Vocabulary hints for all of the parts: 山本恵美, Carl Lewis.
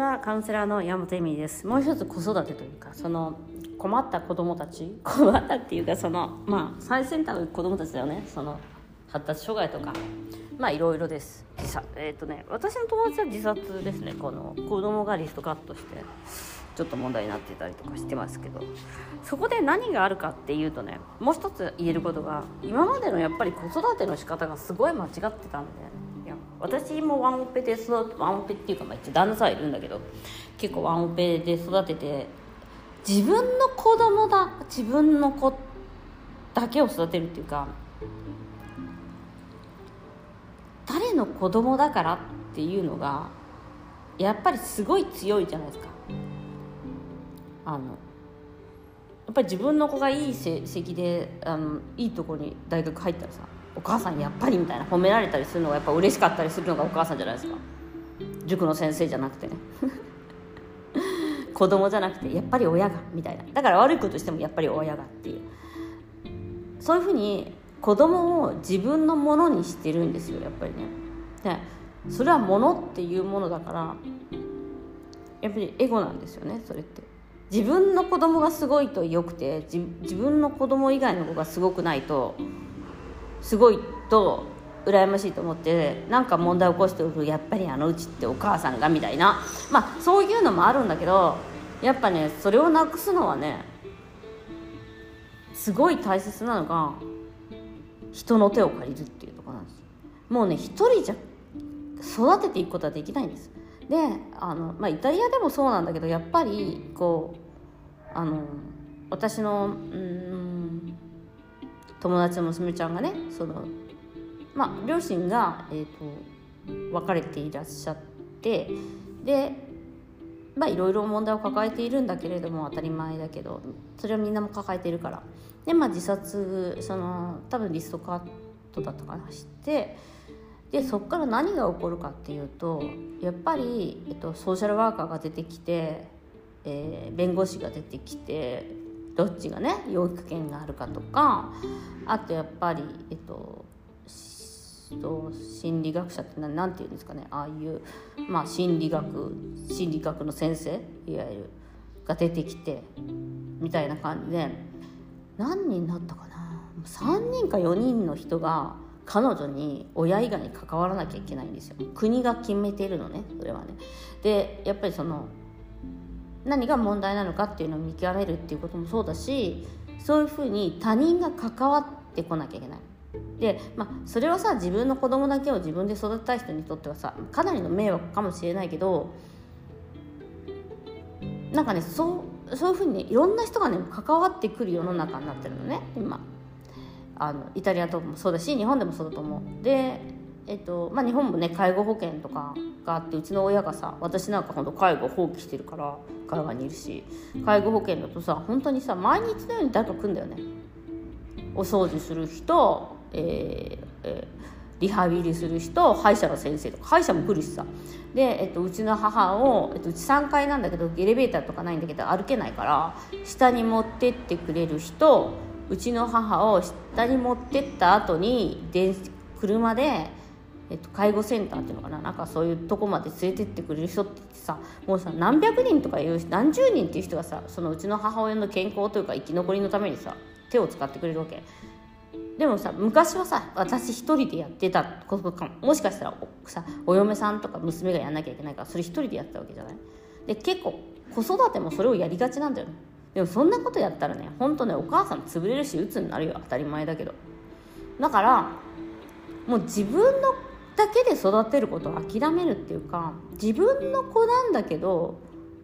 はカウンセラーの山本恵美です。もう一つ子育てというか、その困った子どもたち、困ったっていうか、そのまあ最先端の子どもたちだよね。その発達障害とかまあいろいろです。自殺、私の友達は自殺ですね。この子どもがリストカットしてちょっと問題になってたりとかしてますけど、そこで何があるかっていうとね、もう一つ言えることが、今までのやっぱり子育ての仕方がすごい間違ってたんで、私もワンオペでワンオペっていうか、一応旦那さんいるんだけど、結構ワンオペで育てて、自分の子供だ、自分の子だけを育てるっていうか、誰の子供だからっていうのがやっぱりすごい強いじゃないですか。やっぱり自分の子がいい成績でいいとこに大学入ったらさ、お母さんやっぱりみたいな褒められたりするのがやっぱ嬉しかったりするのがお母さんじゃないですか。塾の先生じゃなくてね子供じゃなくてやっぱり親がみたいな、だから悪いことしてもやっぱり親がっていう、そういうふうに子供を自分のものにしてるんですよ、やっぱりね。でそれはものっていうものだから、やっぱりエゴなんですよね。それって自分の子供がすごいとよくて、自分の子供以外の子がすごくないと、すごいと羨ましいと思って、なんか問題起こしておく、やっぱりうちってお母さんがみたいな、まあそういうのもあるんだけど、やっぱねそれをなくすのはね、すごい大切なのが人の手を借りるっていうところなんです。もうね、一人じゃ育てていくことはできないんです。でまあ、イタリアでもそうなんだけど、やっぱりこう私の友達の娘ちゃんがね、まあ、両親が、別れていらっしゃって、でまあいろいろ問題を抱えているんだけれども、当たり前だけどそれはみんなも抱えているから、でまあ自殺、多分リストカットだったかなして、でそこから何が起こるかっていうと、やっぱり、ソーシャルワーカーが出てきて、弁護士が出てきて、どっちがね養育権があるかとか、あとやっぱり、心理学者って何て言うんですかね、ああいう、まあ、心理学の先生いわゆるが出てきてみたいな感じで、何人だったかな、3人か4人の人が彼女に親以外に関わらなきゃいけないんですよ。国が決めてるのね、それはね。でやっぱり何が問題なのかっていうのを見極めるっていうこともそうだし、そういうふうに他人が関わってこなきゃいけない。で、まあ、それはさ、自分の子供だけを自分で育てたい人にとってはさ、かなりの迷惑かもしれないけど、なんかね、そういうふうにね、いろんな人がね関わってくる世の中になってるのね今。イタリアともそうだし、日本でもそうだと思う。でまあ、日本もね介護保険とかがあって、うちの親がさ、私なんかほんと介護放棄してるから海外にいるし、介護保険だとさ、本当にさ毎日のように誰か来るんだよね。お掃除する人、リハビリする人、歯医者の先生とか、歯医者も来るしさ。で、うちの母を、うち3階なんだけどエレベーターとかないんだけど歩けないから下に持ってってくれる人、うちの母を下に持ってった後に車で介護センターっていうのかな、なんかそういうとこまで連れてってくれる人ってさ、もうさ何百人とかいう何十人っていう人がさ、そのうちの母親の健康というか生き残りのためにさ手を使ってくれるわけ。でもさ、昔はさ私一人でやってたことかも、もしかしたらさお嫁さんとか娘がやんなきゃいけないから、それ一人でやってたわけじゃない。で結構子育てもそれをやりがちなんだよね。でもそんなことやったらね、ほんとねお母さん潰れるし鬱になるよ、当たり前だけど。だからもう自分のだけで育てることを諦めるっていうか、自分の子なんだけど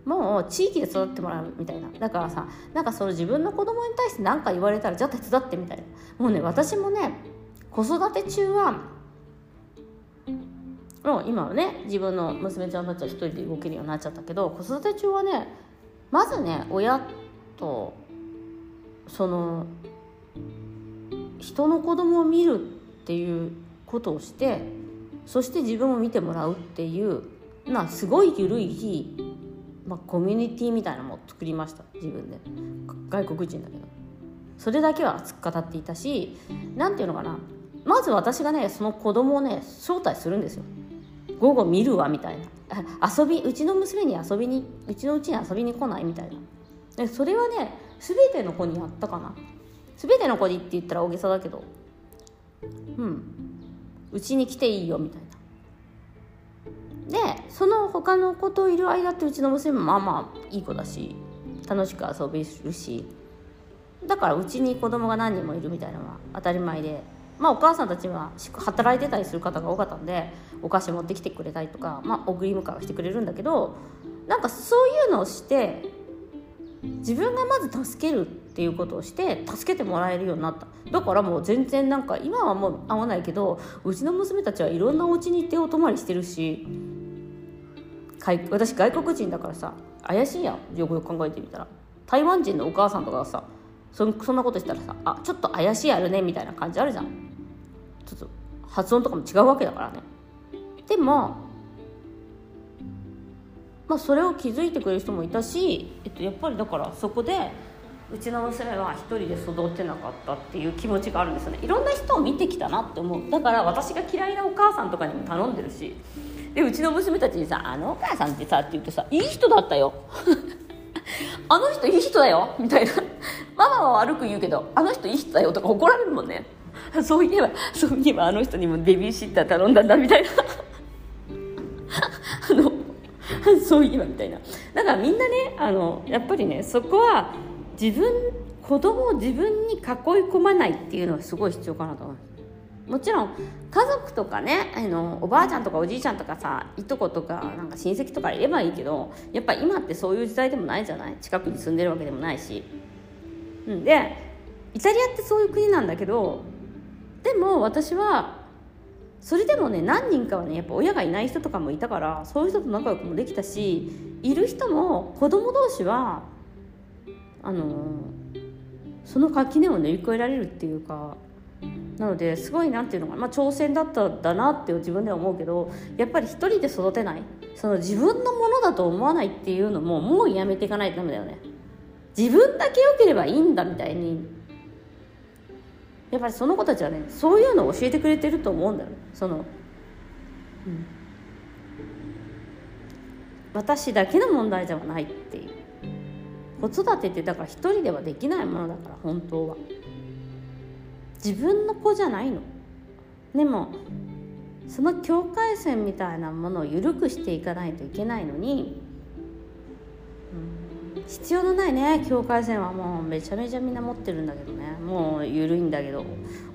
もう地域で育ってもらうみたいな。だからさ、なんかその自分の子供に対して何か言われたら、じゃあ手伝ってみたいな。もうね、私もね子育て中はもう今はね自分の娘ちゃんたちは一人で動けるようになっちゃったけど、子育て中はねまずね親と人の子供を見るっていうことをして、そして自分を見てもらうっていう、すごい緩い、コミュニティみたいなのも作りました、自分で。外国人だけどそれだけは熱く語っていたし、なんていうのかな、まず私がねその子供をね招待するんですよ。午後見るわみたいな、うちの娘に遊びに、うちのうちに遊びに来ないみたいな。それはね、全ての子にやったかな。全ての子にって言ったら大げさだけど、うちに来ていいよみたいな。でその他の子といる間ってうちの娘もまあまあいい子だし楽しく遊べるし、だからうちに子供が何人もいるみたいなのは当たり前で、まあお母さんたちは働いてたりする方が多かったんでお菓子持ってきてくれたりとか、まあ送り迎えはしてくれるんだけど、なんかそういうのをして自分がまず助けるっていうことをして助けてもらえるようになった。だからもう全然なんか今はもう会わないけど、うちの娘たちはいろんなお家に行ってお泊まりしてるし、私外国人だからさ怪しいやん、よくよく考えてみたら。台湾人のお母さんとかがさそんなことしたらさ、ちょっと怪しいやるねみたいな感じあるじゃん。ちょっと発音とかも違うわけだからね。でもまあそれを気づいてくれる人もいたし、やっぱりだからそこでうちの娘は一人で育ってなかったっていう気持ちがあるんですよね。いろんな人を見てきたなって思う。だから私が嫌いなお母さんとかにも頼んでるし、でうちの娘たちにさ、あのお母さんってさって言うとさ、いい人だったよあの人いい人だよみたいなママは悪く言うけどあの人いい人だよとか怒られるもんねそういえばあの人にもベビーシッター頼んだんだみたいなそういえばみたいな。だからみんなね、やっぱりね、そこは子供を自分に囲い込まないっていうのはすごい必要かなと思う。もちろん家族とかね、おばあちゃんとかおじいちゃんとかさ、いとことかなんか親戚とかいればいいけど、やっぱ今ってそういう時代でもないじゃない。近くに住んでるわけでもないし、でイタリアってそういう国なんだけど、でも私はそれでもね、何人かはねやっぱ親がいない人とかもいたから、そういう人と仲良くもできたし、いる人も子供同士はその垣根を乗り越えられるっていうか、なのですごいなんていうのかな、挑戦だったんだなって自分では思うけど、やっぱり一人で育てない、その自分のものだと思わないっていうのももうやめていかないとダメだよね。自分だけ良ければいいんだみたいに、やっぱりその子たちはねそういうのを教えてくれてると思うんだよね。私だけの問題じゃないっていう。子育てってだから一人ではできないものだから、本当は自分の子じゃないの。でもその境界線みたいなものを緩くしていかないといけないのに、必要のないね境界線はもうめちゃめちゃみんな持ってるんだけどね、もう緩いんだけど、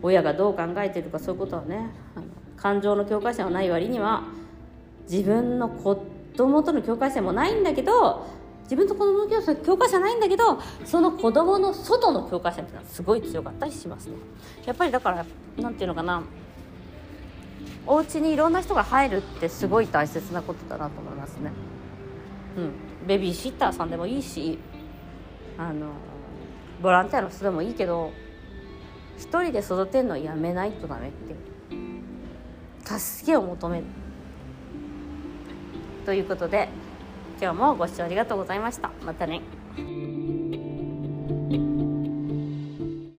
親がどう考えてるかそういうことはね、感情の境界線はない割には自分の子供との境界線もないんだけど、自分と子供の境界線ないんだけど、その子供の外の境界線ってのはすごい強かったりしますね。やっぱりだからなんていうのかな、お家にいろんな人が入るってすごい大切なことだなと思いますね。ベビーシッターさんでもいいし、ボランティアの人でもいいけど、一人で育てるのやめないとダメっていう、助けを求めるということで、今日もご視聴ありがとうございました。またね。